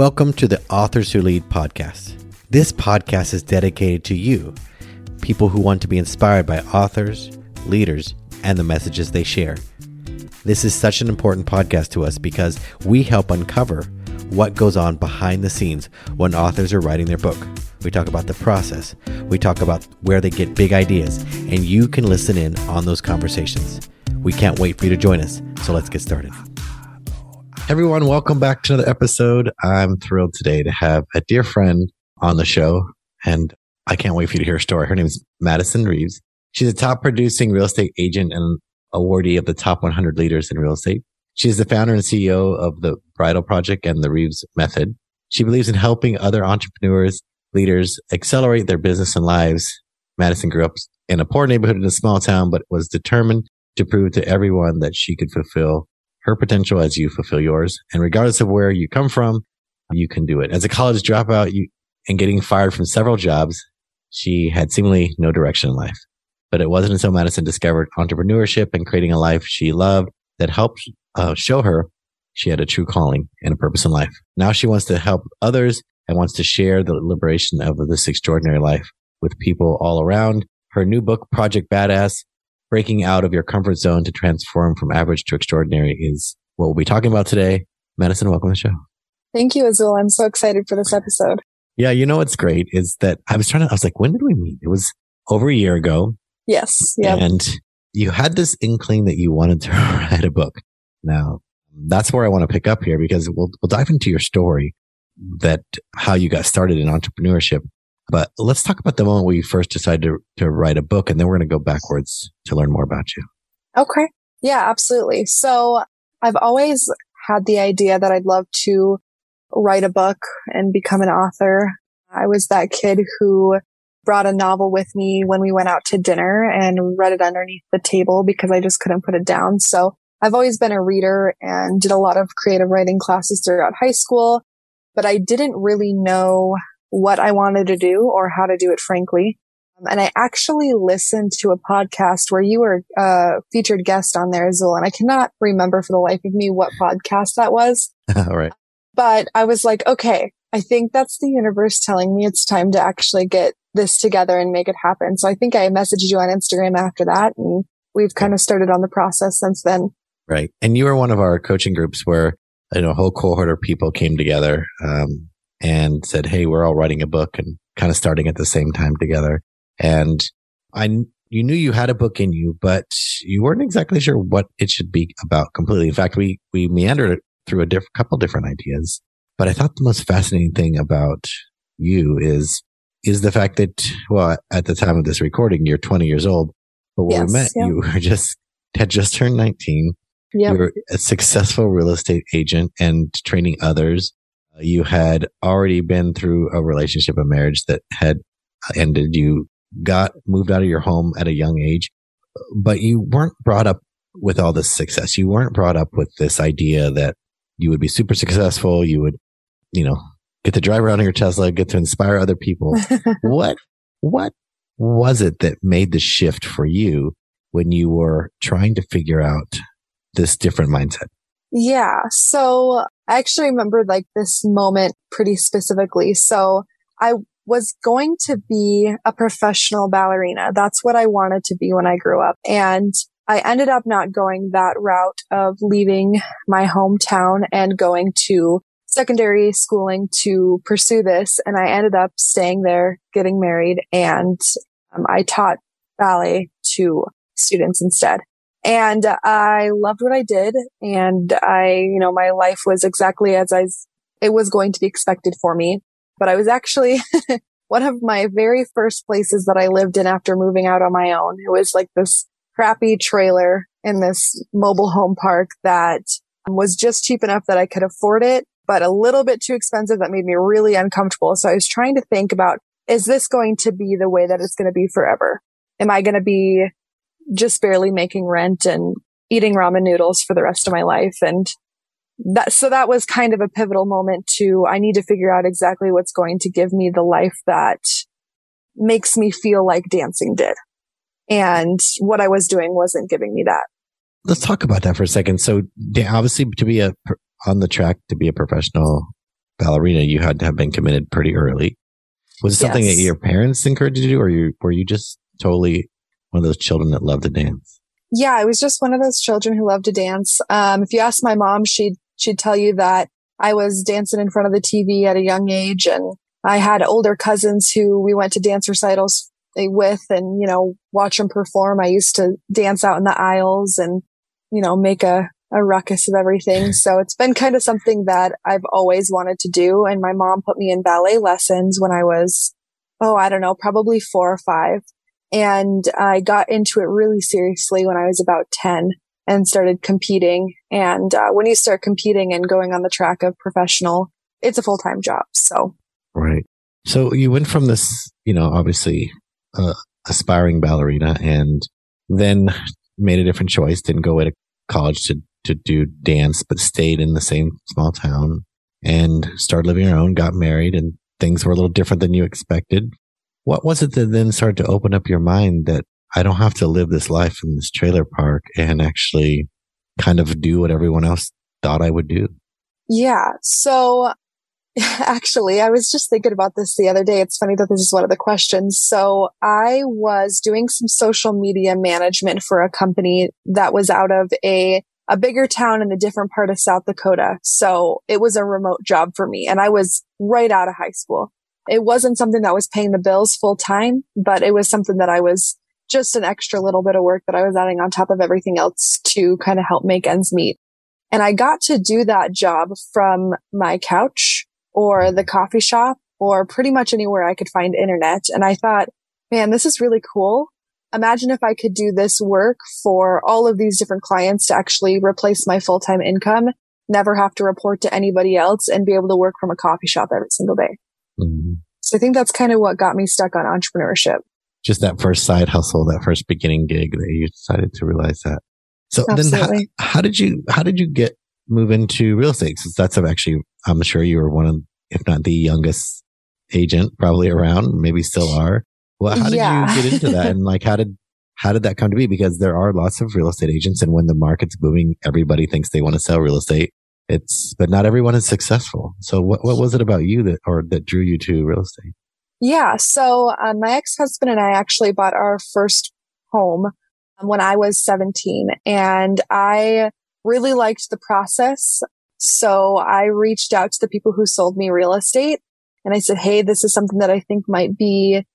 Welcome to the Authors Who Lead podcast. This podcast is dedicated to you, people who want to be inspired by authors, leaders, and the messages they share. This is such an important podcast to us because we help uncover what goes on behind the scenes when authors are writing their book. We talk about the process. We talk about where they get big ideas, and you can listen in on those conversations. We can't wait for you to join us, so let's get started. Everyone, welcome back to another episode. I'm thrilled today to have a dear friend on the show, and I can't wait for you to hear her story. Her name is Madison Reeves. She's a top producing real estate agent and awardee of the top 100 leaders in real estate. She is the founder and CEO of the Bridal Project and the Reeves Method. She believes in helping other entrepreneurs, leaders accelerate their business and lives. Madison grew up in a poor neighborhood in a small town, but was determined to prove to everyone that she could fulfill her potential as you fulfill yours. And regardless of where you come from, you can do it. As a college dropout and getting fired from several jobs, she had seemingly no direction in life. But it wasn't until Madison discovered entrepreneurship and creating a life she loved that helped show her she had a true calling and a purpose in life. Now she wants to help others and wants to share the liberation of this extraordinary life with people all around. Her new book, Project Badass, Breaking Out of Your Comfort Zone to Transform from Average to Extraordinary, is what we'll be talking about today. Madison, welcome to the show. Thank you, Azul. I'm so excited for this episode. Yeah, you know what's great is that I was like, when did we meet? It was over a year ago. Yes. Yep. And you had this inkling that you wanted to write a book. Now, that's where I want to pick up here, because we'll dive into your story, that how you got started in entrepreneurship. But let's talk about the moment where you first decided to write a book, and then we're going to go backwards to learn more about you. Okay. Yeah, absolutely. So I've always had the idea that I'd love to write a book and become an author. I was that kid who brought a novel with me when we went out to dinner and read it underneath the table because I just couldn't put it down. So I've always been a reader and did a lot of creative writing classes throughout high school, but I didn't really know what I wanted to do or how to do it, frankly. And I actually listened to a podcast where you were a featured guest on there, Azul, and I cannot remember for the life of me what podcast that was. All right. But I was like, okay, I think that's the universe telling me it's time to actually get this together and make it happen. So I think I messaged you on Instagram after that, and we've kind of started on the process since then. Right. And you were one of our coaching groups where, you know, a whole cohort of people came together and said, hey, we're all writing a book and kind of starting at the same time together. And you knew you had a book in you, but you weren't exactly sure what it should be about completely. In fact, we meandered through a couple different ideas. But I thought the most fascinating thing about you is the fact that, well, at the time of this recording, you're 20 years old. But when we met, you were had just turned 19. Yep. You were a successful real estate agent and training others. You had already been through a relationship, a marriage that had ended. You moved out of your home at a young age, but you weren't brought up with all this success. You weren't brought up with this idea that you would be super successful. You would, you know, get to drive around in your Tesla, get to inspire other people. What was it that made the shift for you when you were trying to figure out this different mindset? Yeah. So I actually remember like this moment pretty specifically. So I was going to be a professional ballerina. That's what I wanted to be when I grew up. And I ended up not going that route of leaving my hometown and going to secondary schooling to pursue this. And I ended up staying there, getting married, and I taught ballet to students instead. And I loved what I did. And my life was exactly as it was going to be expected for me. But I was actually one of my very first places that I lived in after moving out on my own. It was like this crappy trailer in this mobile home park that was just cheap enough that I could afford it, but a little bit too expensive that made me really uncomfortable. So I was trying to think about, is this going to be the way that it's going to be forever? Am I going to be just barely making rent and eating ramen noodles for the rest of my life? And that was kind of a pivotal moment to, I need to figure out exactly what's going to give me the life that makes me feel like dancing did. And what I was doing wasn't giving me that. Let's talk about that for a second. So obviously to be on the track to be a professional ballerina, you had to have been committed pretty early. Was it something that your parents encouraged you to do, or were you just totally one of those children that loved to dance? Yeah, I was just one of those children who loved to dance. If you ask my mom, she'd tell you that I was dancing in front of the TV at a young age, and I had older cousins who we went to dance recitals with and, you know, watch them perform. I used to dance out in the aisles and, you know, make a ruckus of everything. So it's been kind of something that I've always wanted to do. And my mom put me in ballet lessons when I was, probably 4 or 5. And I got into it really seriously when I was about 10 and started competing. And when you start competing and going on the track of professional, it's a full-time job. So. Right. So you went from this, you know, obviously aspiring ballerina, and then made a different choice, didn't go to college to do dance, but stayed in the same small town and started living your own, got married, and things were a little different than you expected. What was it that then started to open up your mind that I don't have to live this life in this trailer park and actually kind of do what everyone else thought I would do? Yeah. So actually, I was just thinking about this the other day. It's funny that this is one of the questions. So I was doing some social media management for a company that was out of a bigger town in a different part of South Dakota. So it was a remote job for me. And I was right out of high school. It wasn't something that was paying the bills full time, but it was something that I was just an extra little bit of work that I was adding on top of everything else to kind of help make ends meet. And I got to do that job from my couch or the coffee shop or pretty much anywhere I could find internet. And I thought, man, this is really cool. Imagine if I could do this work for all of these different clients to actually replace my full-time income, never have to report to anybody else, and be able to work from a coffee shop every single day. Mm-hmm. So I think that's kind of what got me stuck on entrepreneurship. Just that first side hustle, that first beginning gig that you decided to realize that. So Absolutely. Then how did you move into real estate? Because that's actually, I'm sure you were one of, if not the youngest agent probably around, maybe still are. Well, how did you get into that? And like, how did that come to be? Because there are lots of real estate agents, and when the market's booming, everybody thinks they want to sell real estate. But not everyone is successful. So what was it about you that drew you to real estate? Yeah. So my ex-husband and I actually bought our first home when I was 17, and I really liked the process. So I reached out to the people who sold me real estate, and I said, hey, this is something that I think might be,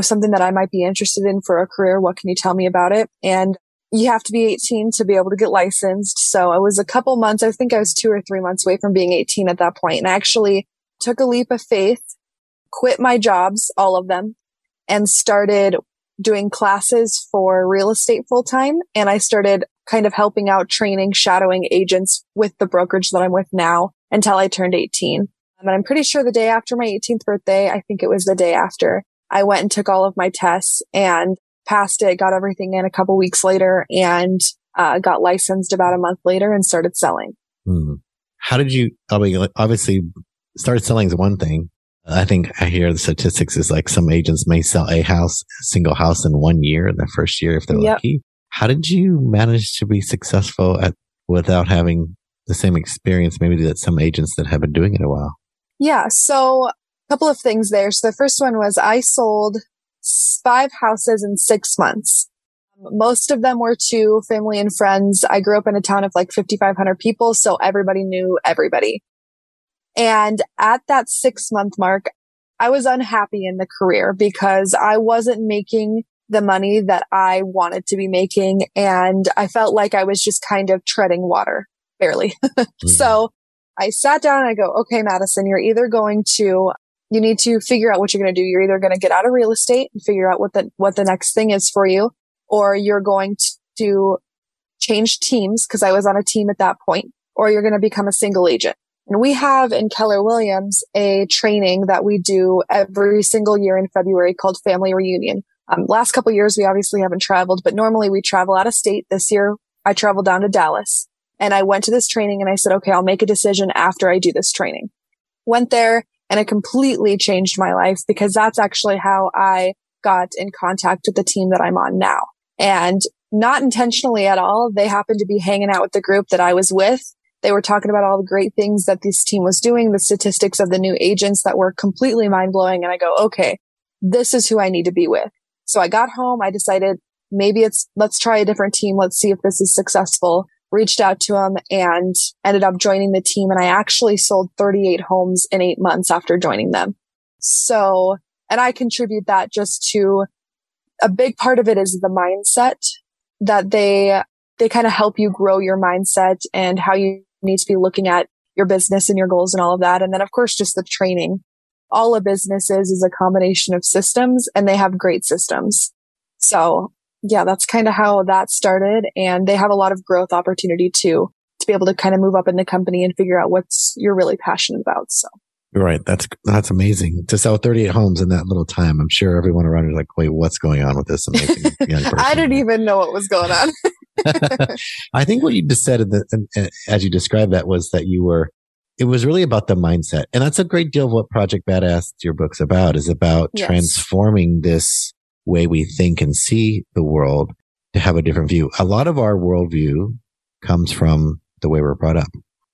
something that I might be interested in for a career. What can you tell me about it? And you have to be 18 to be able to get licensed. So I was a couple months, I think I was 2 or 3 months away from being 18 at that point. And I actually took a leap of faith, quit my jobs, all of them, and started doing classes for real estate full time. And I started kind of helping out, training, shadowing agents with the brokerage that I'm with now until I turned 18. And I'm pretty sure the day after my 18th birthday, I think it was the day after, I went and took all of my tests and passed it, got everything in a couple weeks later, and got licensed about a month later and started selling. Hmm. How did you, obviously started selling is one thing. I think I hear the statistics is like some agents may sell a single house in 1 year, in the first year if they're lucky. How did you manage to be successful without having the same experience maybe that some agents that have been doing it a while? Yeah. So a couple of things there. So the first one was I sold 5 houses in 6 months. Most of them were to family and friends. I grew up in a town of like 5,500 people, so everybody knew everybody. And at that 6-month mark, I was unhappy in the career because I wasn't making the money that I wanted to be making. And I felt like I was just kind of treading water, barely. Mm-hmm. So I sat down and I go, okay, Madison, you need to figure out what you're going to do. You're either going to get out of real estate and figure out what the next thing is for you, or you're going to change teams, because I was on a team at that point, or you're going to become a single agent. And we have in Keller Williams a training that we do every single year in February called Family Reunion. Last couple of years, we obviously haven't traveled, but normally we travel out of state. This year, I traveled down to Dallas, and I went to this training and I said, okay, I'll make a decision after I do this training. Went there, and it completely changed my life, because that's actually how I got in contact with the team that I'm on now. And not intentionally at all, they happened to be hanging out with the group that I was with. They were talking about all the great things that this team was doing, the statistics of the new agents that were completely mind-blowing. And I go, okay, this is who I need to be with. So I got home. I decided maybe let's try a different team. Let's see if this is successful. Reached out to them and ended up joining the team. And I actually sold 38 homes in 8 months after joining them. So, and I contribute that just to a big part of it is the mindset that they kind of help you grow your mindset and how you need to be looking at your business and your goals and all of that. And then, of course, just the training. All a business is a combination of systems, and they have great systems. So yeah, that's kind of how that started. And they have a lot of growth opportunity too, to be able to kind of move up in the company and figure out what's you're really passionate about. So. Right. That's amazing to sell 38 homes in that little time. I'm sure everyone around you is like, wait, what's going on with this amazing young person? I didn't even know what was going on. I think what you just said as you described that was that it was really about the mindset. And that's a great deal of what Project Badass, your book's about, is about transforming this way we think and see the world to have a different view. A lot of our worldview comes from the way we're brought up.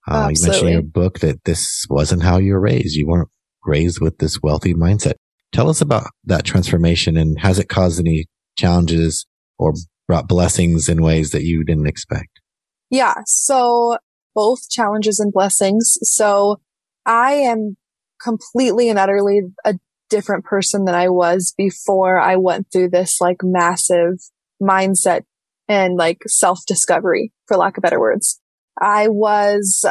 You mentioned in your book that this wasn't how you were raised. You weren't raised with this wealthy mindset. Tell us about that transformation, and has it caused any challenges or brought blessings in ways that you didn't expect? Yeah. So both challenges and blessings. So I am completely and utterly a different person than I was before I went through this like massive mindset and like self-discovery, for lack of better words. I was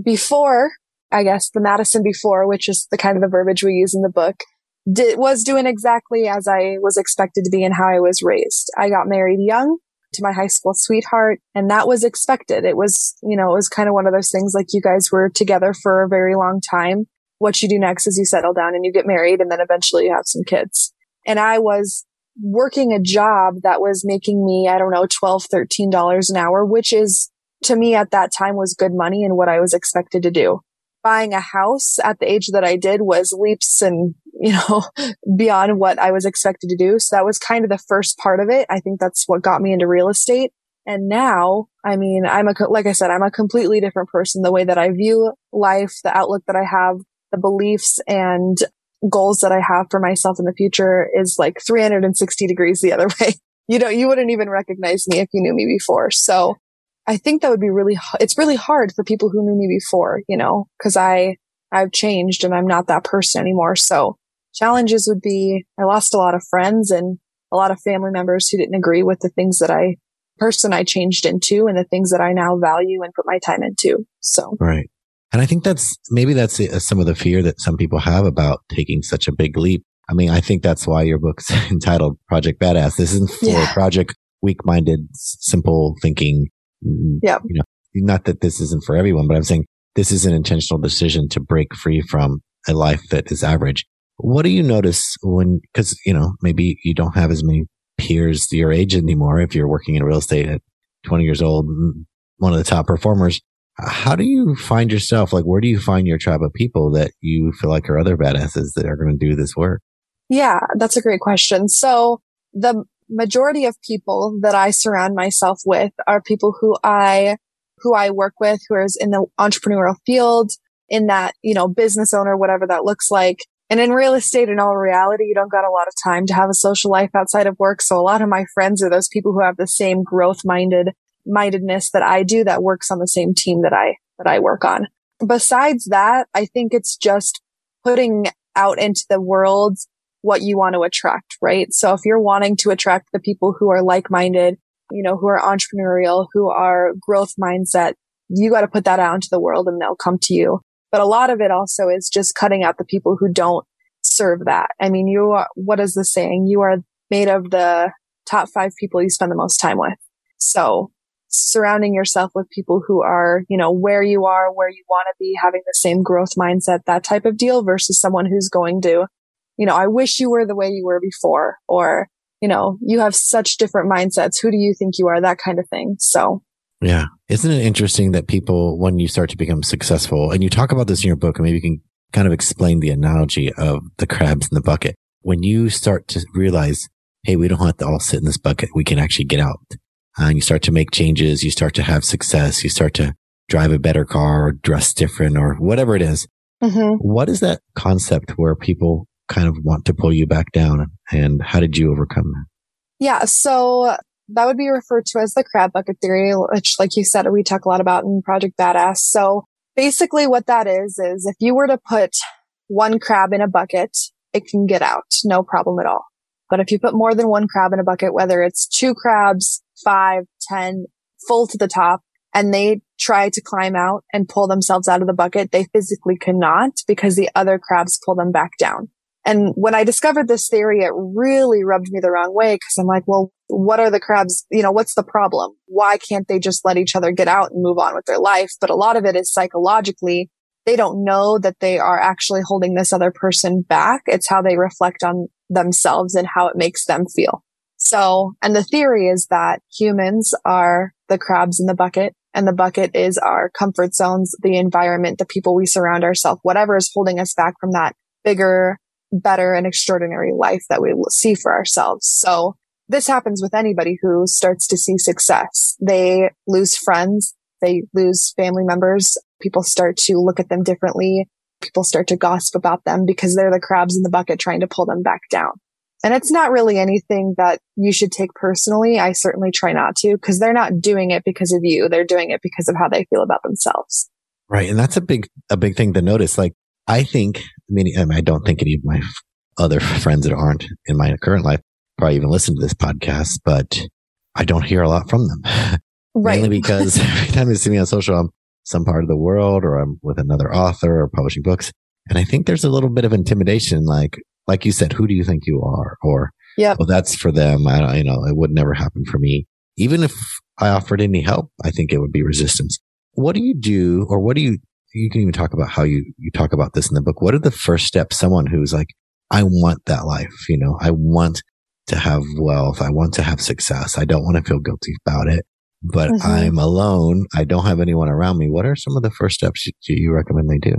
before, I guess, the Madison before, which is the kind of the verbiage we use in the book, was doing exactly as I was expected to be and how I was raised. I got married young to my high school sweetheart, and that was expected. It was, you know, it was kind of one of those things like you guys were together for a very long time. What you do next is you settle down and you get married, and then eventually you have some kids. And I was working a job that was making me, I don't know, $12, $13 an hour, which is, to me at that time, was good money and what I was expected to do. Buying a house at the age that I did was leaps and, you know, beyond what I was expected to do. So that was kind of the first part of it. I think that's what got me into real estate. And now, I mean, like I said, I'm a completely different person. The way that I view life, the outlook that I have, the beliefs and goals that I have for myself in the future is like 360 degrees the other way. You know, you wouldn't even recognize me if you knew me before. So I think that would be it's really hard for people who knew me before, you know, cause I've changed and I'm not that person anymore. So challenges would be, I lost a lot of friends and a lot of family members who didn't agree with the things that I changed into and the things that I now value and put my time into. So. Right. And I think that's some of the fear that some people have about taking such a big leap. I mean, I think that's why your book's entitled Project Badass. This isn't for Project weak-minded, simple thinking. Yeah. You know, not that this isn't for everyone, but I'm saying this is an intentional decision to break free from a life that is average. What do you notice because, you know, maybe you don't have as many peers your age anymore. If you're working in real estate at 20 years old, one of the top performers, how do you find yourself? Like, where do you find your tribe of people that you feel like are other badasses that are going to do this work? Yeah, that's a great question. So the majority of people that I surround myself with are people who I work with, who are in the entrepreneurial field, in that, you know, business owner, whatever that looks like. And in real estate, in all reality, you don't got a lot of time to have a social life outside of work. So a lot of my friends are those people who have the same growth mindedness that I do, that works on the same team that I work on. Besides that, I think it's just putting out into the world what you want to attract, right? So if you're wanting to attract the people who are like-minded, you know, who are entrepreneurial, who are growth mindset, you got to put that out into the world and they'll come to you. But a lot of it also is just cutting out the people who don't serve that. I mean, what is the saying? You are made of the top 5 people you spend the most time with. So surrounding yourself with people who are, you know, where you are, where you want to be, having the same growth mindset, that type of deal, versus someone who's going to, you know, I wish you were the way you were before, or, you know, you have such different mindsets. Who do you think you are? That kind of thing. So. Yeah. Isn't it interesting that people, when you start to become successful, and you talk about this in your book, and maybe you can kind of explain the analogy of the crabs in the bucket. When you start to realize, hey, we don't have to all sit in this bucket. We can actually get out. And you start to make changes. You start to have success. You start to drive a better car or dress different or whatever it is. Mm-hmm. What is that concept where people kind of want to pull you back down, and how did you overcome that? Yeah. So that would be referred to as the crab bucket theory, which, like you said, we talk a lot about in Project Badass. So basically what that is if you were to put one crab in a bucket, it can get out. No problem at all. But if you put more than one crab in a bucket, whether it's 2 crabs, 5, 10, full to the top, and they try to climb out and pull themselves out of the bucket, they physically cannot because the other crabs pull them back down. And when I discovered this theory, it really rubbed me the wrong way, because I'm like, well, what are the crabs? You know, what's the problem? Why can't they just let each other get out and move on with their life? But a lot of it is psychologically. They don't know that they are actually holding this other person back. It's how they reflect on themselves and how it makes them feel. So, and the theory is that humans are the crabs in the bucket, and the bucket is our comfort zones, the environment, the people we surround ourselves, whatever is holding us back from that bigger, better, and extraordinary life that we will see for ourselves. So this happens with anybody who starts to see success. They lose friends. They lose family members. People start to look at them differently. People start to gossip about them because they're the crabs in the bucket trying to pull them back down. And it's not really anything that you should take personally. I certainly try not to, because they're not doing it because of you. They're doing it because of how they feel about themselves. Right. And that's a big thing to notice. Like, I think, I don't think any of my other friends that aren't in my current life probably even listen to this podcast, but I don't hear a lot from them. Right. Mainly because every time they see me on social, I'm some part of the world, or I'm with another author or publishing books. And I think there's a little bit of intimidation. Like you said, who do you think you are? Or, well, that's for them. It would never happen for me. Even if I offered any help, I think it would be resistance. What do you do? Or you can even talk about how you talk about this in the book. What are the first steps? Someone who's like, I want that life. I want to have wealth. I want to have success. I don't want to feel guilty about it, but mm-hmm. I'm alone. I don't have anyone around me. What are some of the first steps you recommend they do?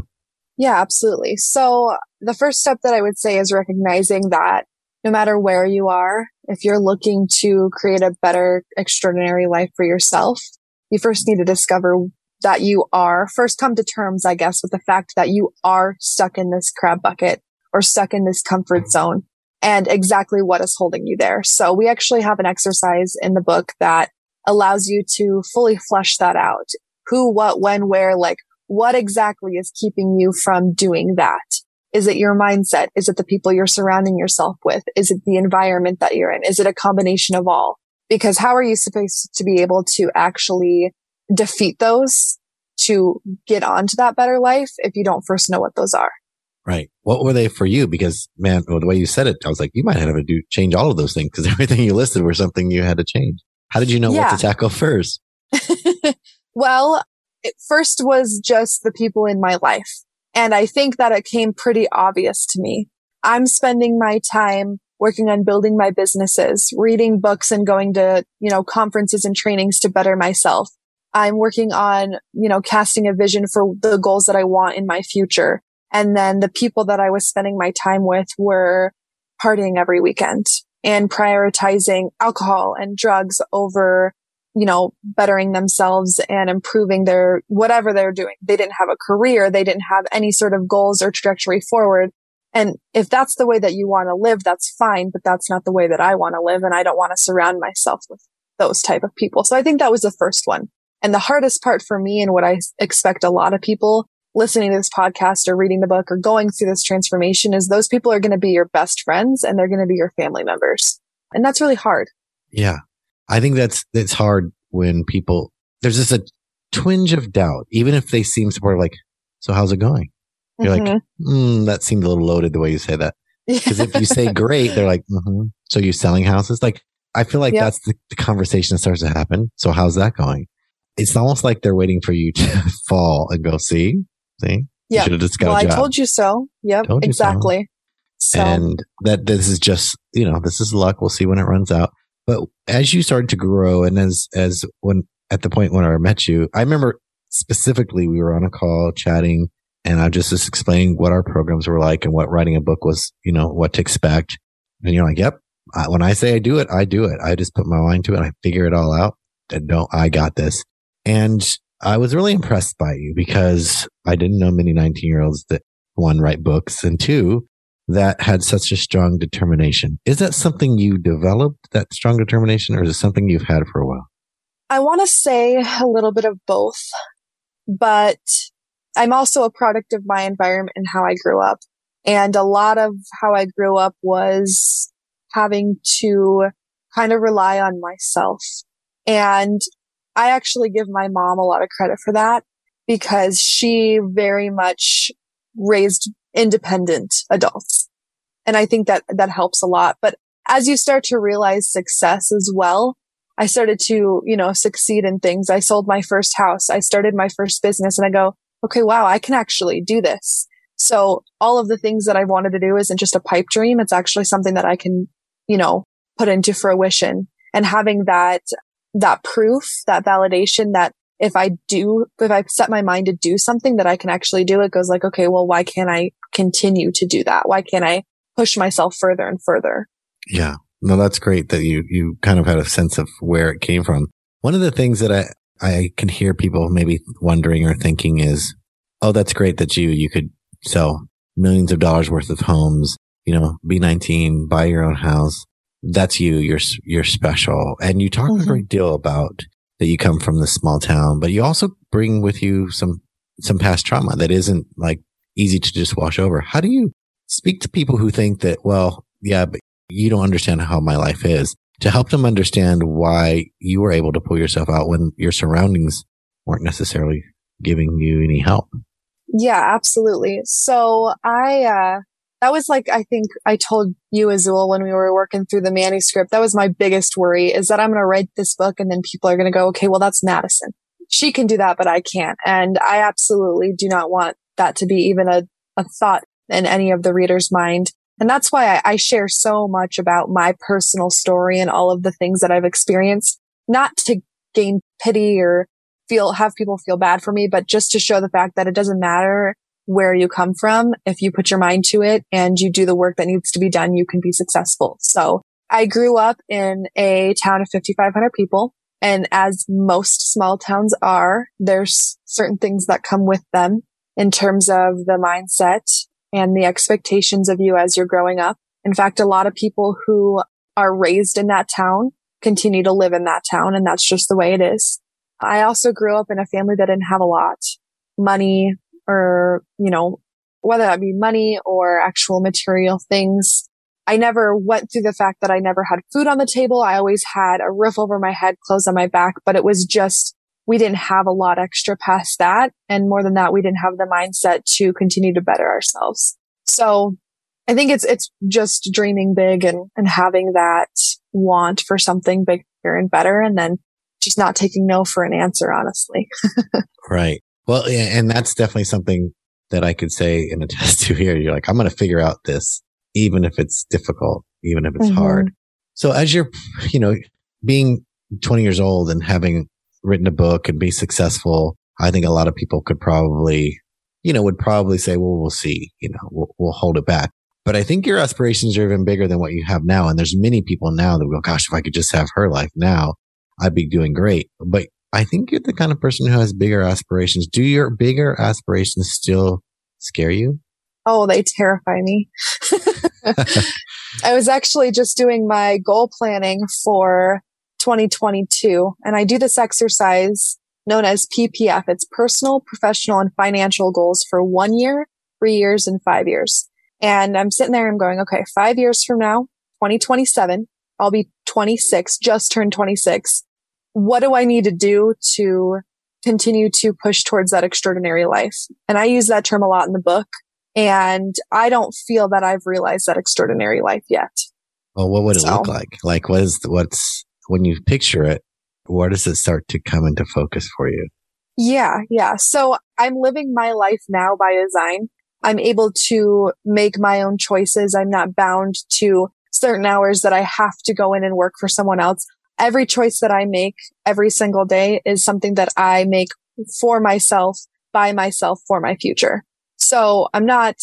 Yeah, absolutely. So the first step that I would say is recognizing that no matter where you are, if you're looking to create a better, extraordinary life for yourself, you first need to discover that come to terms, I guess, with the fact that you are stuck in this crab bucket or stuck in this comfort zone, and exactly what is holding you there. So we actually have an exercise in the book that allows you to fully flesh that out. Who, what, when, where, what exactly is keeping you from doing that? Is it your mindset? Is it the people you're surrounding yourself with? Is it the environment that you're in? Is it a combination of all? Because how are you supposed to be able to actually defeat those, to get onto that better life, if you don't first know what those are? Right. What were they for you? Because, man, the way you said it, I was like, you might have to change all of those things, because everything you listed were something you had to change. How did you know what to tackle first? Well, it first was just the people in my life. And I think that it came pretty obvious to me. I'm spending my time working on building my businesses, reading books and going to, conferences and trainings to better myself. I'm working on, casting a vision for the goals that I want in my future. And then the people that I was spending my time with were partying every weekend and prioritizing alcohol and drugs over, bettering themselves and improving their whatever they're doing. They didn't have a career. They didn't have any sort of goals or trajectory forward. And if that's the way that you want to live, that's fine, but that's not the way that I want to live. And I don't want to surround myself with those type of people. So I think that was the first one. And the hardest part for me, and what I expect a lot of people listening to this podcast or reading the book or going through this transformation, is those people are going to be your best friends and they're going to be your family members. And that's really hard. Yeah. I think it's hard when people, there's just a twinge of doubt, even if they seem supportive, like, so how's it going? You're mm-hmm. like, that seemed a little loaded the way you say that. Because if you say great, they're like, mm-hmm. So you're selling houses? Like, I feel like that's the conversation that starts to happen. So how's that going? It's almost like they're waiting for you to fall and go, see? Yeah. Well, I told you so. Yep, exactly. So. And that this is just, this is luck. We'll see when it runs out. But as you started to grow, and as when at the point when I met you, I remember specifically we were on a call chatting, and I just was explaining what our programs were like and what writing a book was, what to expect. And you're like, yep, when I say I do it, I do it. I just put my mind to it. I figure it all out. I got this. And I was really impressed by you because I didn't know many 19-year-olds that, one, write books, and two, that had such a strong determination. Is that something you developed, that strong determination, or is it something you've had for a while? I want to say a little bit of both, but I'm also a product of my environment and how I grew up. And a lot of how I grew up was having to kind of rely on myself. And I actually give my mom a lot of credit for that because she very much raised independent adults. And I think that that helps a lot. But as you start to realize success as well, I started to, succeed in things. I sold my first house. I started my first business and I go, okay, wow, I can actually do this. So all of the things that I wanted to do isn't just a pipe dream. It's actually something that I can, put into fruition. And having that proof, that validation that if I set my mind to do something that I can actually do, it goes like, okay, well, why can't I continue to do that? Why can't I push myself further and further? Yeah. No, that's great that you kind of had a sense of where it came from. One of the things that I can hear people maybe wondering or thinking is, oh, that's great that you could sell millions of dollars worth of homes, be 19, buy your own house. That's you're special. And you talk mm-hmm. a great deal about that you come from this small town, but you also bring with you some past trauma that isn't like easy to just wash over. How do you speak to people who think that, well, yeah, but you don't understand how my life is, to help them understand why you were able to pull yourself out when your surroundings weren't necessarily giving you any help? Yeah, absolutely. So that was like, I think I told you, Azul, when we were working through the manuscript, that was my biggest worry is that I'm going to write this book and then people are going to go, okay, well, that's Madison. She can do that, but I can't. And I absolutely do not want that to be even a thought in any of the reader's mind. And that's why I share so much about my personal story and all of the things that I've experienced, not to gain pity or have people feel bad for me, but just to show the fact that it doesn't matter where you come from. If you put your mind to it and you do the work that needs to be done, you can be successful. So I grew up in a town of 5,500 people. And as most small towns are, there's certain things that come with them in terms of the mindset and the expectations of you as you're growing up. In fact, a lot of people who are raised in that town continue to live in that town. And that's just the way it is. I also grew up in a family that didn't have a lot money, or, whether that be money or actual material things. I never went through the fact that I never had food on the table. I always had a roof over my head, clothes on my back, but it was just, we didn't have a lot extra past that. And more than that, we didn't have the mindset to continue to better ourselves. So I think it's just dreaming big and having that want for something bigger and better. And then just not taking no for an answer, honestly. Right. Well, and that's definitely something that I could say and attest to here. You're like, I'm going to figure out this, even if it's difficult, even if it's mm-hmm. hard. So as you're, being 20 years old and having written a book and be successful, I think a lot of people could probably, would probably say, well, we'll see, we'll hold it back. But I think your aspirations are even bigger than what you have now. And there's many people now that go, gosh, if I could just have her life now, I'd be doing great. But I think you're the kind of person who has bigger aspirations. Do your bigger aspirations still scare you? Oh, they terrify me. I was actually just doing my goal planning for 2022, and I do this exercise known as PPF. It's personal, professional, and financial goals for 1 year, 3 years, and 5 years. And I'm sitting there, I'm going, okay, 5 years from now, 2027, I'll be 26, just turned 26. What do I need to do to continue to push towards that extraordinary life? And I use that term a lot in the book. And I don't feel that I've realized that extraordinary life yet. Well, what would it look like? Like, what's when you picture it, where does it start to come into focus for you? Yeah. So I'm living my life now by design. I'm able to make my own choices. I'm not bound to certain hours that I have to go in and work for someone else. Every choice that I make every single day is something that I make for myself, by myself, for my future. So I'm not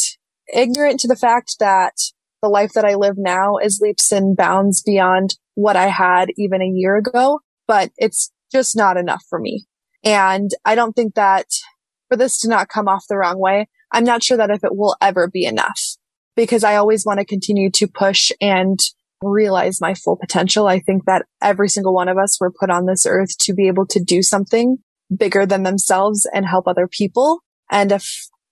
ignorant to the fact that the life that I live now is leaps and bounds beyond what I had even a year ago, but it's just not enough for me. And I don't think that, for this to not come off the wrong way, I'm not sure that if it will ever be enough, because I always want to continue to push and realize my full potential. I think that every single one of us were put on this earth to be able to do something bigger than themselves and help other people. And if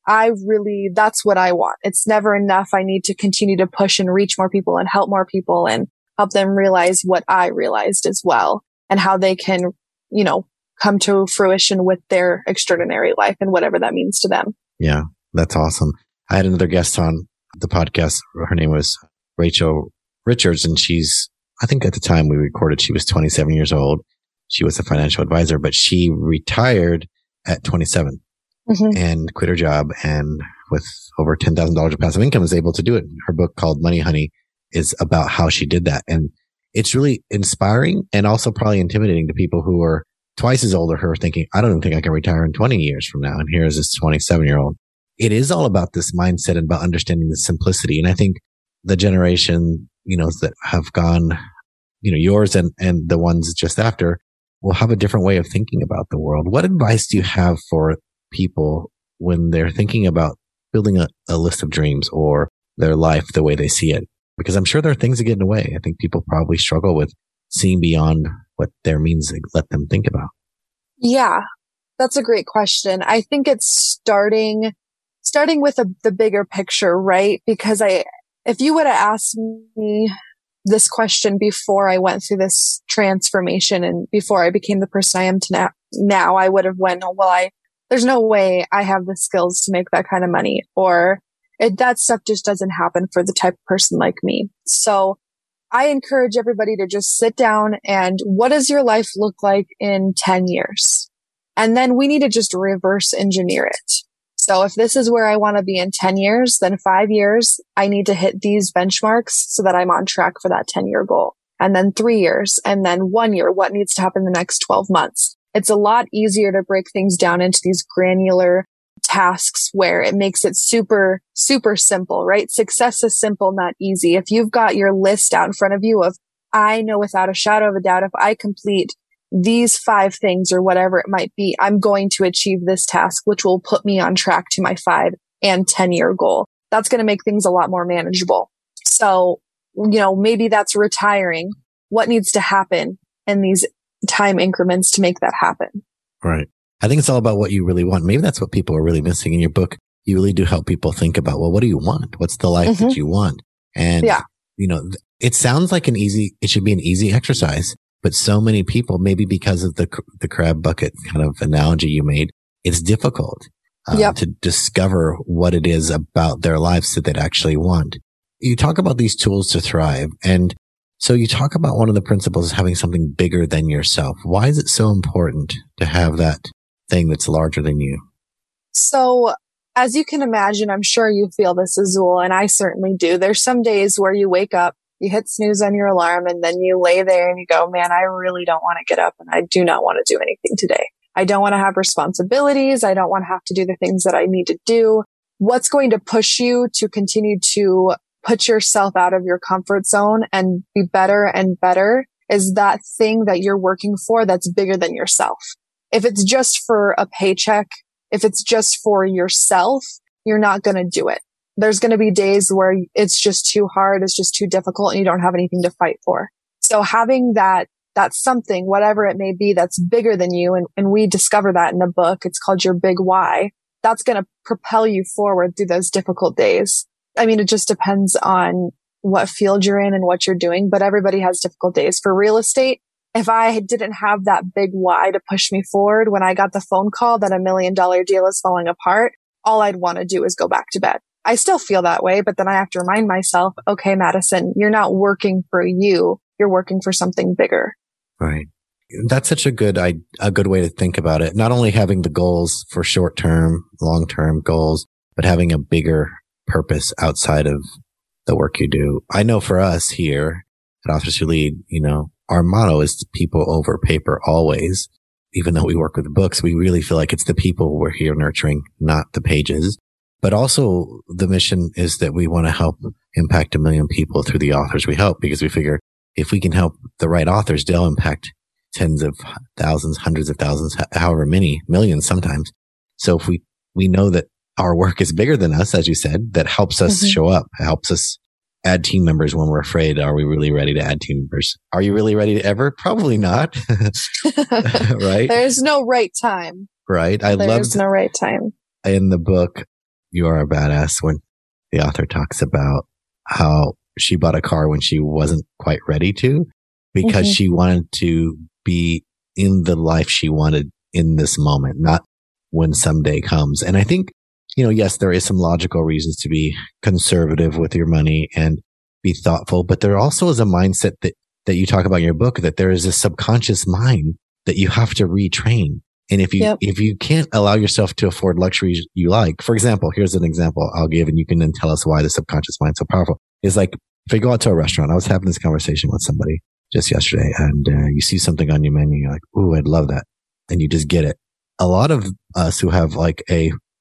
I really, that's what I want. It's never enough. I need to continue to push and reach more people and help more people and help them realize what I realized as well, and how they can, you know, come to fruition with their extraordinary life and whatever that means to them. Yeah, that's awesome. I had another guest on the podcast. Her name was Rachel Richards, and she's, I think at the time we recorded, she was 27 years old. She was a financial advisor, but she retired at 27 and quit her job, and with over $10,000 of passive income is able to do it. Her book called Money Honey is about how she did that. And it's really inspiring and also probably intimidating to people who are twice as old as her, thinking, I don't even think I can retire in 20 years from now. And here's this 27-year-old. It is all about this mindset and about understanding the simplicity. And I think the generation, you know, that have gone, you know, yours and the ones just after will have a different way of thinking about the world. What advice do you have for people when they're thinking about building a list of dreams or their life the way they see it? Because I'm sure there are things that get in the way. I think people probably struggle with seeing beyond what their means let them think about. Yeah, that's a great question. I think it's starting with the bigger picture, right? Because if you would have asked me this question before I went through this transformation and before I became the person I am to now, I would have went, oh, well, there's no way I have the skills to make that kind of money, or that stuff just doesn't happen for the type of person like me. So I encourage everybody to just sit down and what does your life look like in 10 years? And then we need to just reverse engineer it. So if this is where I want to be in 10 years, then 5 years, I need to hit these benchmarks so that I'm on track for that 10-year goal. And then 3 years, and then 1 year, what needs to happen the next 12 months? It's a lot easier to break things down into these granular tasks where it makes it super, super simple, right? Success is simple, not easy. If you've got your list out in front of you of, I know without a shadow of a doubt, if I complete these 5 things or whatever it might be, I'm going to achieve this task, which will put me on track to my 5 and 10-year goal. That's going to make things a lot more manageable. So, you know, maybe that's retiring. What needs to happen in these time increments to make that happen? Right. I think it's all about what you really want. Maybe that's what people are really missing in your book. You really do help people think about, well, what do you want? What's the life that you want? And, you know, it sounds like it should be an easy exercise, but so many people, maybe because of the crab bucket kind of analogy you made, it's difficult to discover what it is about their lives that they'd actually want. You talk about these tools to thrive. And so you talk about one of the principles is having something bigger than yourself. Why is it so important to have that thing that's larger than you? So as you can imagine, I'm sure you feel this, Azul, and I certainly do. There's some days where you wake up, you hit snooze on your alarm, and then you lay there and you go, man, I really don't want to get up and I do not want to do anything today. I don't want to have responsibilities. I don't want to have to do the things that I need to do. What's going to push you to continue to put yourself out of your comfort zone and be better and better is that thing that you're working for that's bigger than yourself. If it's just for a paycheck, if it's just for yourself, you're not going to do it. There's going to be days where it's just too hard, it's just too difficult, and you don't have anything to fight for. So having that something, whatever it may be, that's bigger than you, and we discover that in the book, it's called your big why, that's going to propel you forward through those difficult days. I mean, it just depends on what field you're in and what you're doing, but everybody has difficult days. For real estate, if I didn't have that big why to push me forward, when I got the phone call that $1 million deal is falling apart, all I'd want to do is go back to bed. I still feel that way, but then I have to remind myself, okay, Madison, you're not working for you. You're working for something bigger. Right. That's such a good way to think about it. Not only having the goals for short-term, long-term goals, but having a bigger purpose outside of the work you do. I know for us here at Authors Who Lead, you know, our motto is people over paper always. Even though we work with books, we really feel like it's the people we're here nurturing, not the pages. But also the mission is that we want to help impact 1 million people through the authors we help, because we figure if we can help the right authors, they'll impact tens of thousands, hundreds of thousands, however many, millions sometimes. So if we know that our work is bigger than us, as you said, that helps us show up. It helps us add team members when we're afraid. Are we really ready to add team members? Are you really ready to ever? Probably not. Right? There's no right time. Right. There's no right time. In the book, You Are a Badass, when the author talks about how she bought a car when she wasn't quite ready to, because she wanted to be in the life she wanted in this moment, not when someday comes. And I think, you know, yes, there is some logical reasons to be conservative with your money and be thoughtful, but there also is a mindset that you talk about in your book, that there is a subconscious mind that you have to retrain. And if you can't allow yourself to afford luxuries you like, for example, here's an example I'll give, and you can then tell us why the subconscious mind's so powerful. It's like, if you go out to a restaurant, I was having this conversation with somebody just yesterday, and you see something on your menu, you're like, ooh, I'd love that. And you just get it. A lot of us who have like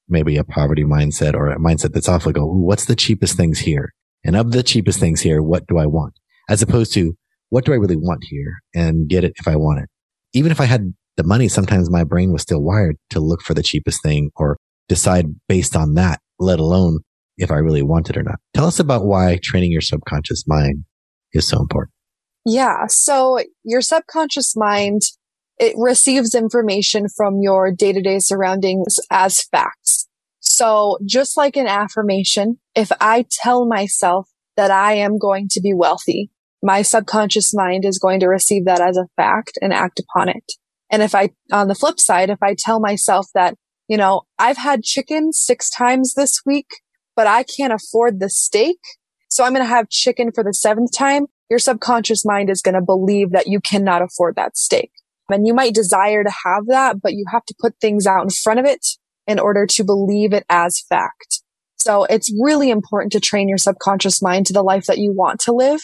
maybe a poverty mindset, or a mindset that's awful, go, ooh, what's the cheapest things here? And of the cheapest things here, what do I want? As opposed to, what do I really want here? And get it if I want it. Even if I had the money, sometimes my brain was still wired to look for the cheapest thing or decide based on that, let alone if I really want it or not. Tell us about why training your subconscious mind is so important. Yeah. So your subconscious mind, it receives information from your day-to-day surroundings as facts. So just like an affirmation, if I tell myself that I am going to be wealthy, my subconscious mind is going to receive that as a fact and act upon it. And if I, on the flip side, if I tell myself that, you know, I've had chicken 6 times this week, but I can't afford the steak, so I'm going to have chicken for the 7th time, your subconscious mind is going to believe that you cannot afford that steak. And you might desire to have that, but you have to put things out in front of it in order to believe it as fact. So it's really important to train your subconscious mind to the life that you want to live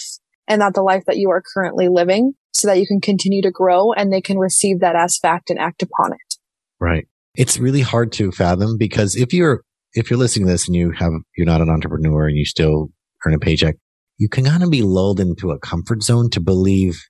and not the life that you are currently living, so that you can continue to grow and they can receive that as fact and act upon it. Right. It's really hard to fathom, because if you're listening to this and you're not an entrepreneur and you still earn a paycheck, you can kind of be lulled into a comfort zone to believe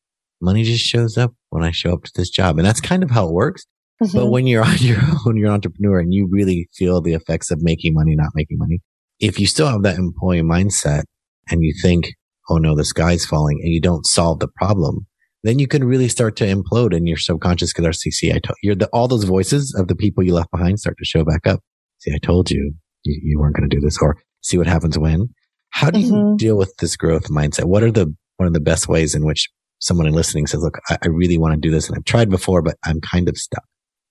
money just shows up when I show up to this job. And that's kind of how it works. Mm-hmm. But when you're on your own, you're an entrepreneur and you really feel the effects of making money, not making money. If you still have that employee mindset and you think, oh no, the sky's falling, and you don't solve the problem, then you can really start to implode in your subconscious, because all those voices of the people you left behind start to show back up. See, I told you, you weren't going to do this, or see what happens when. How do you deal with this growth mindset? What are one of the best ways in which someone listening says, look, I really want to do this and I've tried before, but I'm kind of stuck?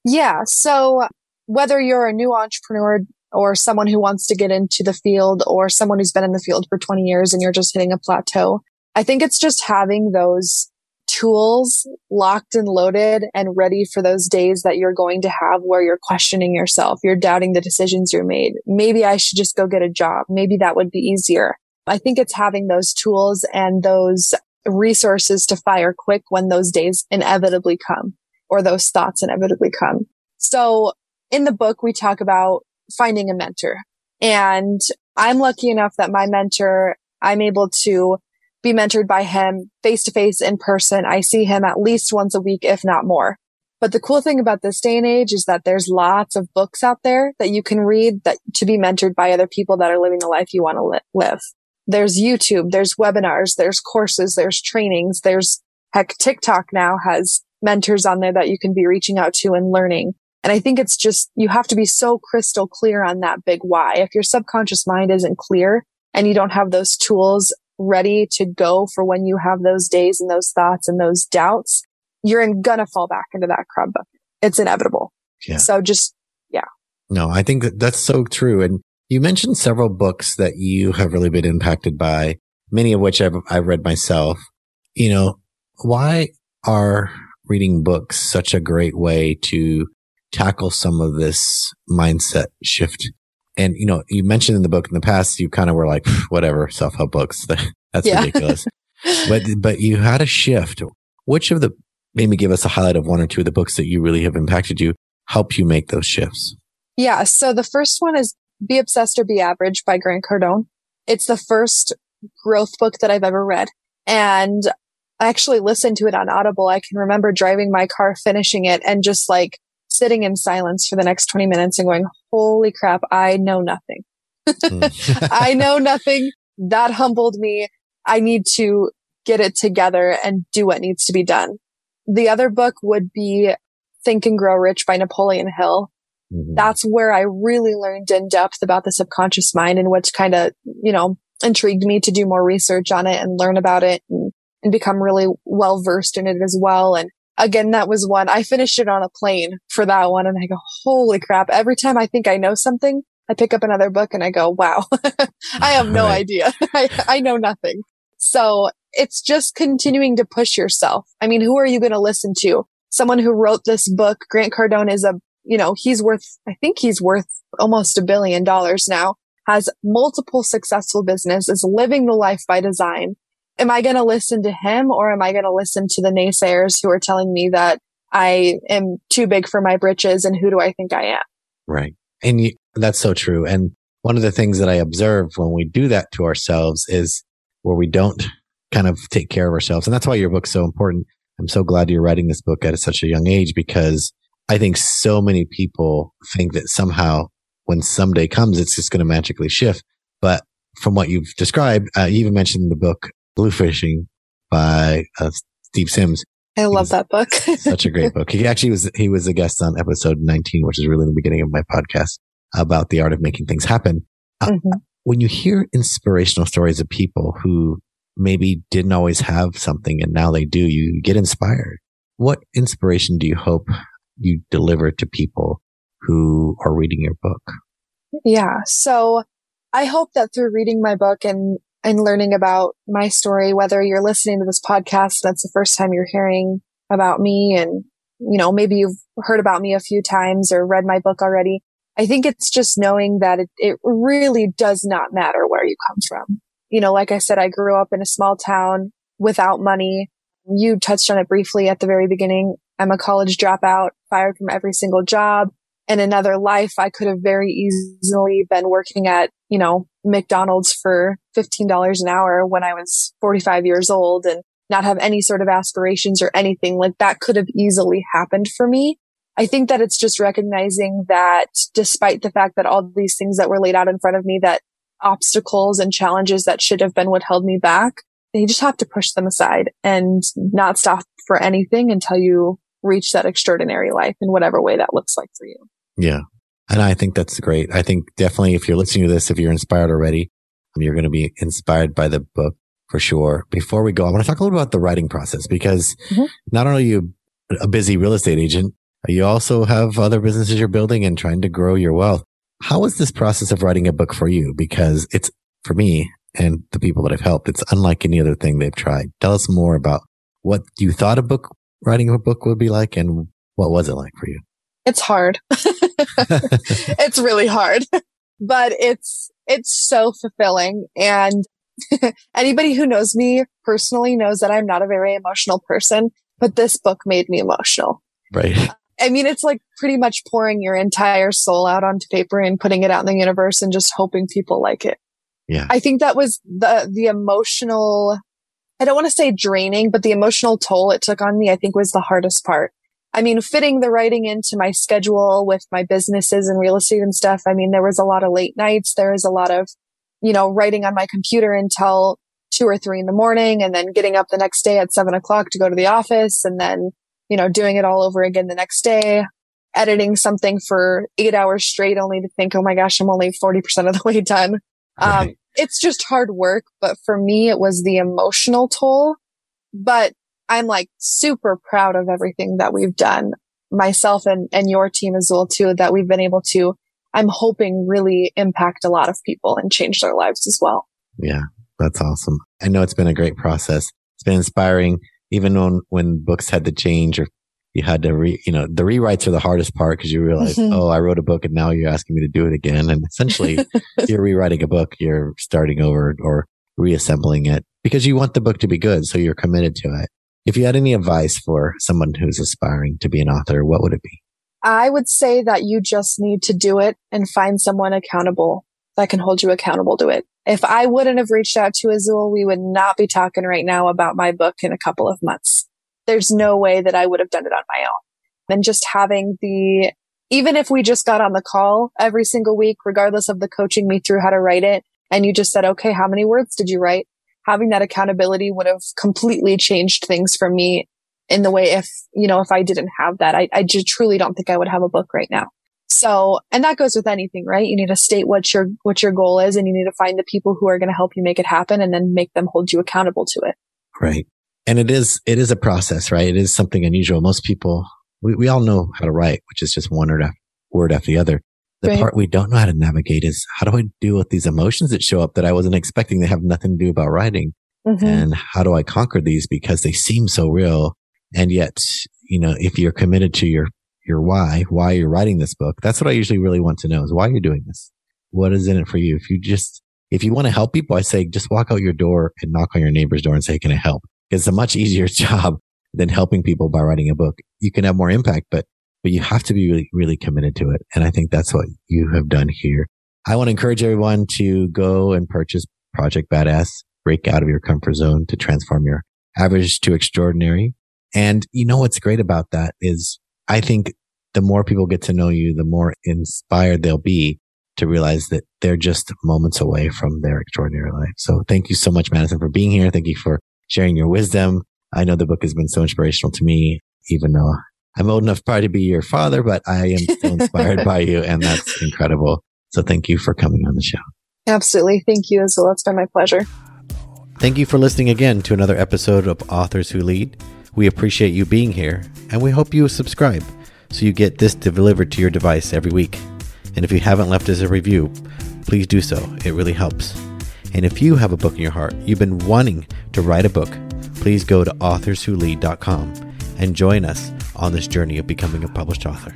Yeah. So whether you're a new entrepreneur or someone who wants to get into the field, or someone who's been in the field for 20 years and you're just hitting a plateau, I think it's just having those tools locked and loaded and ready for those days that you're going to have where you're questioning yourself, you're doubting the decisions you made. Maybe I should just go get a job. Maybe that would be easier. I think it's having those tools and those resources to fire quick when those days inevitably come, or those thoughts inevitably come. So in the book, we talk about finding a mentor, and I'm lucky enough that my mentor, I'm able to be mentored by him face to face in person. I see him at least once a week, if not more. But the cool thing about this day and age is that there's lots of books out there that you can read that to be mentored by other people that are living the life you want to live. There's YouTube, there's webinars, there's courses, there's trainings, there's, heck, TikTok now has mentors on there that you can be reaching out to and learning. And I think it's just, you have to be so crystal clear on that big why. If your subconscious mind isn't clear and you don't have those tools ready to go for when you have those days and those thoughts and those doubts, you're gonna fall back into that crab bucket. It's inevitable. Yeah. So just, yeah. No, I think that's so true. And you mentioned several books that you have really been impacted by, many of which I've read myself. You know, why are reading books such a great way to tackle some of this mindset shift? And, you know, you mentioned in the book in the past, you kind of were like, whatever, self-help books, that's ridiculous. But you had a shift. Which of the, maybe give us a highlight of one or two of the books that you really have impacted you, help you make those shifts? Yeah. So the first one is Be Obsessed or Be Average by Grant Cardone. It's the first growth book that I've ever read. And I actually listened to it on Audible. I can remember driving my car, finishing it, and just like sitting in silence for the next 20 minutes and going, holy crap, I know nothing. I know nothing. That humbled me. I need to get it together and do what needs to be done. The other book would be Think and Grow Rich by Napoleon Hill. Mm-hmm. That's where I really learned in depth about the subconscious mind and which kind of, you know, intrigued me to do more research on it and learn about it and become really well versed in it as well. And again, that was one. I finished it on a plane for that one. And I go, holy crap. Every time I think I know something, I pick up another book and I go, wow, I have no idea. I know nothing. So it's just continuing to push yourself. I mean, who are you going to listen to? Someone who wrote this book, Grant Cardone, is he's worth almost $1 billion now, has multiple successful businesses, is living the life by design. Am I going to listen to him, or am I going to listen to the naysayers who are telling me that I am too big for my britches and who do I think I am? Right. And that's so true. And one of the things that I observe when we do that to ourselves is where we don't kind of take care of ourselves. And that's why your book's so important. I'm so glad you're writing this book at such a young age, because I think so many people think that somehow when someday comes, it's just going to magically shift. But from what you've described, you even mentioned the book Bluefishing by Steve Sims. I love that book. Such a great book. He was a guest on episode 19, which is really the beginning of my podcast about the art of making things happen. When you hear inspirational stories of people who maybe didn't always have something and now they do, you get inspired. What inspiration do you hope you deliver to people who are reading your book? Yeah. So I hope that through reading my book and learning about my story, whether you're listening to this podcast, that's the first time you're hearing about me. And, you know, maybe you've heard about me a few times or read my book already. I think it's just knowing that it really does not matter where you come from. You know, like I said, I grew up in a small town without money. You touched on it briefly at the very beginning. I'm a college dropout, fired from every single job. In another life, I could have very easily been working at, you know, McDonald's for $15 an hour when I was 45 years old and not have any sort of aspirations or anything. Like that could have easily happened for me. I think that it's just recognizing that despite the fact that all these things that were laid out in front of me, that obstacles and challenges that should have been what held me back, you just have to push them aside and not stop for anything until you reach that extraordinary life in whatever way that looks like for you. Yeah. And I think that's great. I think definitely if you're listening to this, if you're inspired already, you're going to be inspired by the book for sure. Before we go, I want to talk a little about the writing process, because not only are you a busy real estate agent, you also have other businesses you're building and trying to grow your wealth. How was this process of writing a book for you? Because it's, for me and the people that I've helped, it's unlike any other thing they've tried. Tell us more about what you thought a book, writing a book would be like, and what was it like for you? It's hard. It's really hard, but it's so fulfilling. And anybody who knows me personally knows that I'm not a very emotional person, but this book made me emotional. Right. I mean, it's like pretty much pouring your entire soul out onto paper and putting it out in the universe and just hoping people like it. Yeah. I think that was the emotional, I don't want to say draining, but the emotional toll it took on me, I think, was the hardest part. I mean, fitting the writing into my schedule with my businesses and real estate and stuff. I mean, there was a lot of late nights. There was a lot of, you know, writing on my computer until 2 or 3 in the morning and then getting up the next day at 7:00 to go to the office and then, you know, doing it all over again the next day, editing something for 8 hours straight only to think, oh my gosh, I'm only 40% of the way done. Right. It's just hard work. But for me, it was the emotional toll. But I'm like super proud of everything that we've done, myself and your team as well too, that we've been able to, I'm hoping, really impact a lot of people and change their lives as well. Yeah, that's awesome. I know it's been a great process. It's been inspiring. Even when books had to change or you had to the rewrites are the hardest part, because you realize, oh, I wrote a book and now you're asking me to do it again. And essentially you're rewriting a book, you're starting over or reassembling it because you want the book to be good. So you're committed to it. If you had any advice for someone who's aspiring to be an author, what would it be? I would say that you just need to do it and find someone accountable that can hold you accountable to it. If I wouldn't have reached out to Azul, we would not be talking right now about my book in a couple of months. There's no way that I would have done it on my own. And just having the, even if we just got on the call every single week, regardless of the coaching me through how to write it, and you just said, okay, how many words did you write? Having that accountability would have completely changed things for me in the way if I didn't have that, I just truly don't think I would have a book right now. So, and that goes with anything, right? You need to state what your goal is, and you need to find the people who are going to help you make it happen and then make them hold you accountable to it. Right. And it is a process, right? It is something unusual. Most people, we all know how to write, which is just one word after the other. The right part we don't know how to navigate is, how do I deal with these emotions that show up that I wasn't expecting, that have nothing to do about writing? Mm-hmm. And how do I conquer these, because they seem so real? And yet, if you're committed to your why you're writing this book, that's what I usually really want to know, is why you're doing this. What is in it for you? If you want to help people, I say, just walk out your door and knock on your neighbor's door and say, can I help? It's a much easier job than helping people by writing a book. You can have more impact, but you have to be really, really committed to it. And I think that's what you have done here. I want to encourage everyone to go and purchase Project Badass, break out of your comfort zone to transform your average to extraordinary. And you know what's great about that is, I think the more people get to know you, the more inspired they'll be to realize that they're just moments away from their extraordinary life. So thank you so much, Madison, for being here. Thank you for sharing your wisdom. I know the book has been so inspirational to me, even though I'm old enough probably to be your father, but I am still inspired by you, and that's incredible. So thank you for coming on the show. Absolutely. Thank you, Azul. It's been my pleasure. Thank you for listening again to another episode of Authors Who Lead. We appreciate you being here, and we hope you subscribe so you get this delivered to your device every week. And if you haven't left us a review, please do so. It really helps. And if you have a book in your heart, you've been wanting to write a book, please go to authorswholead.com and join us on this journey of becoming a published author.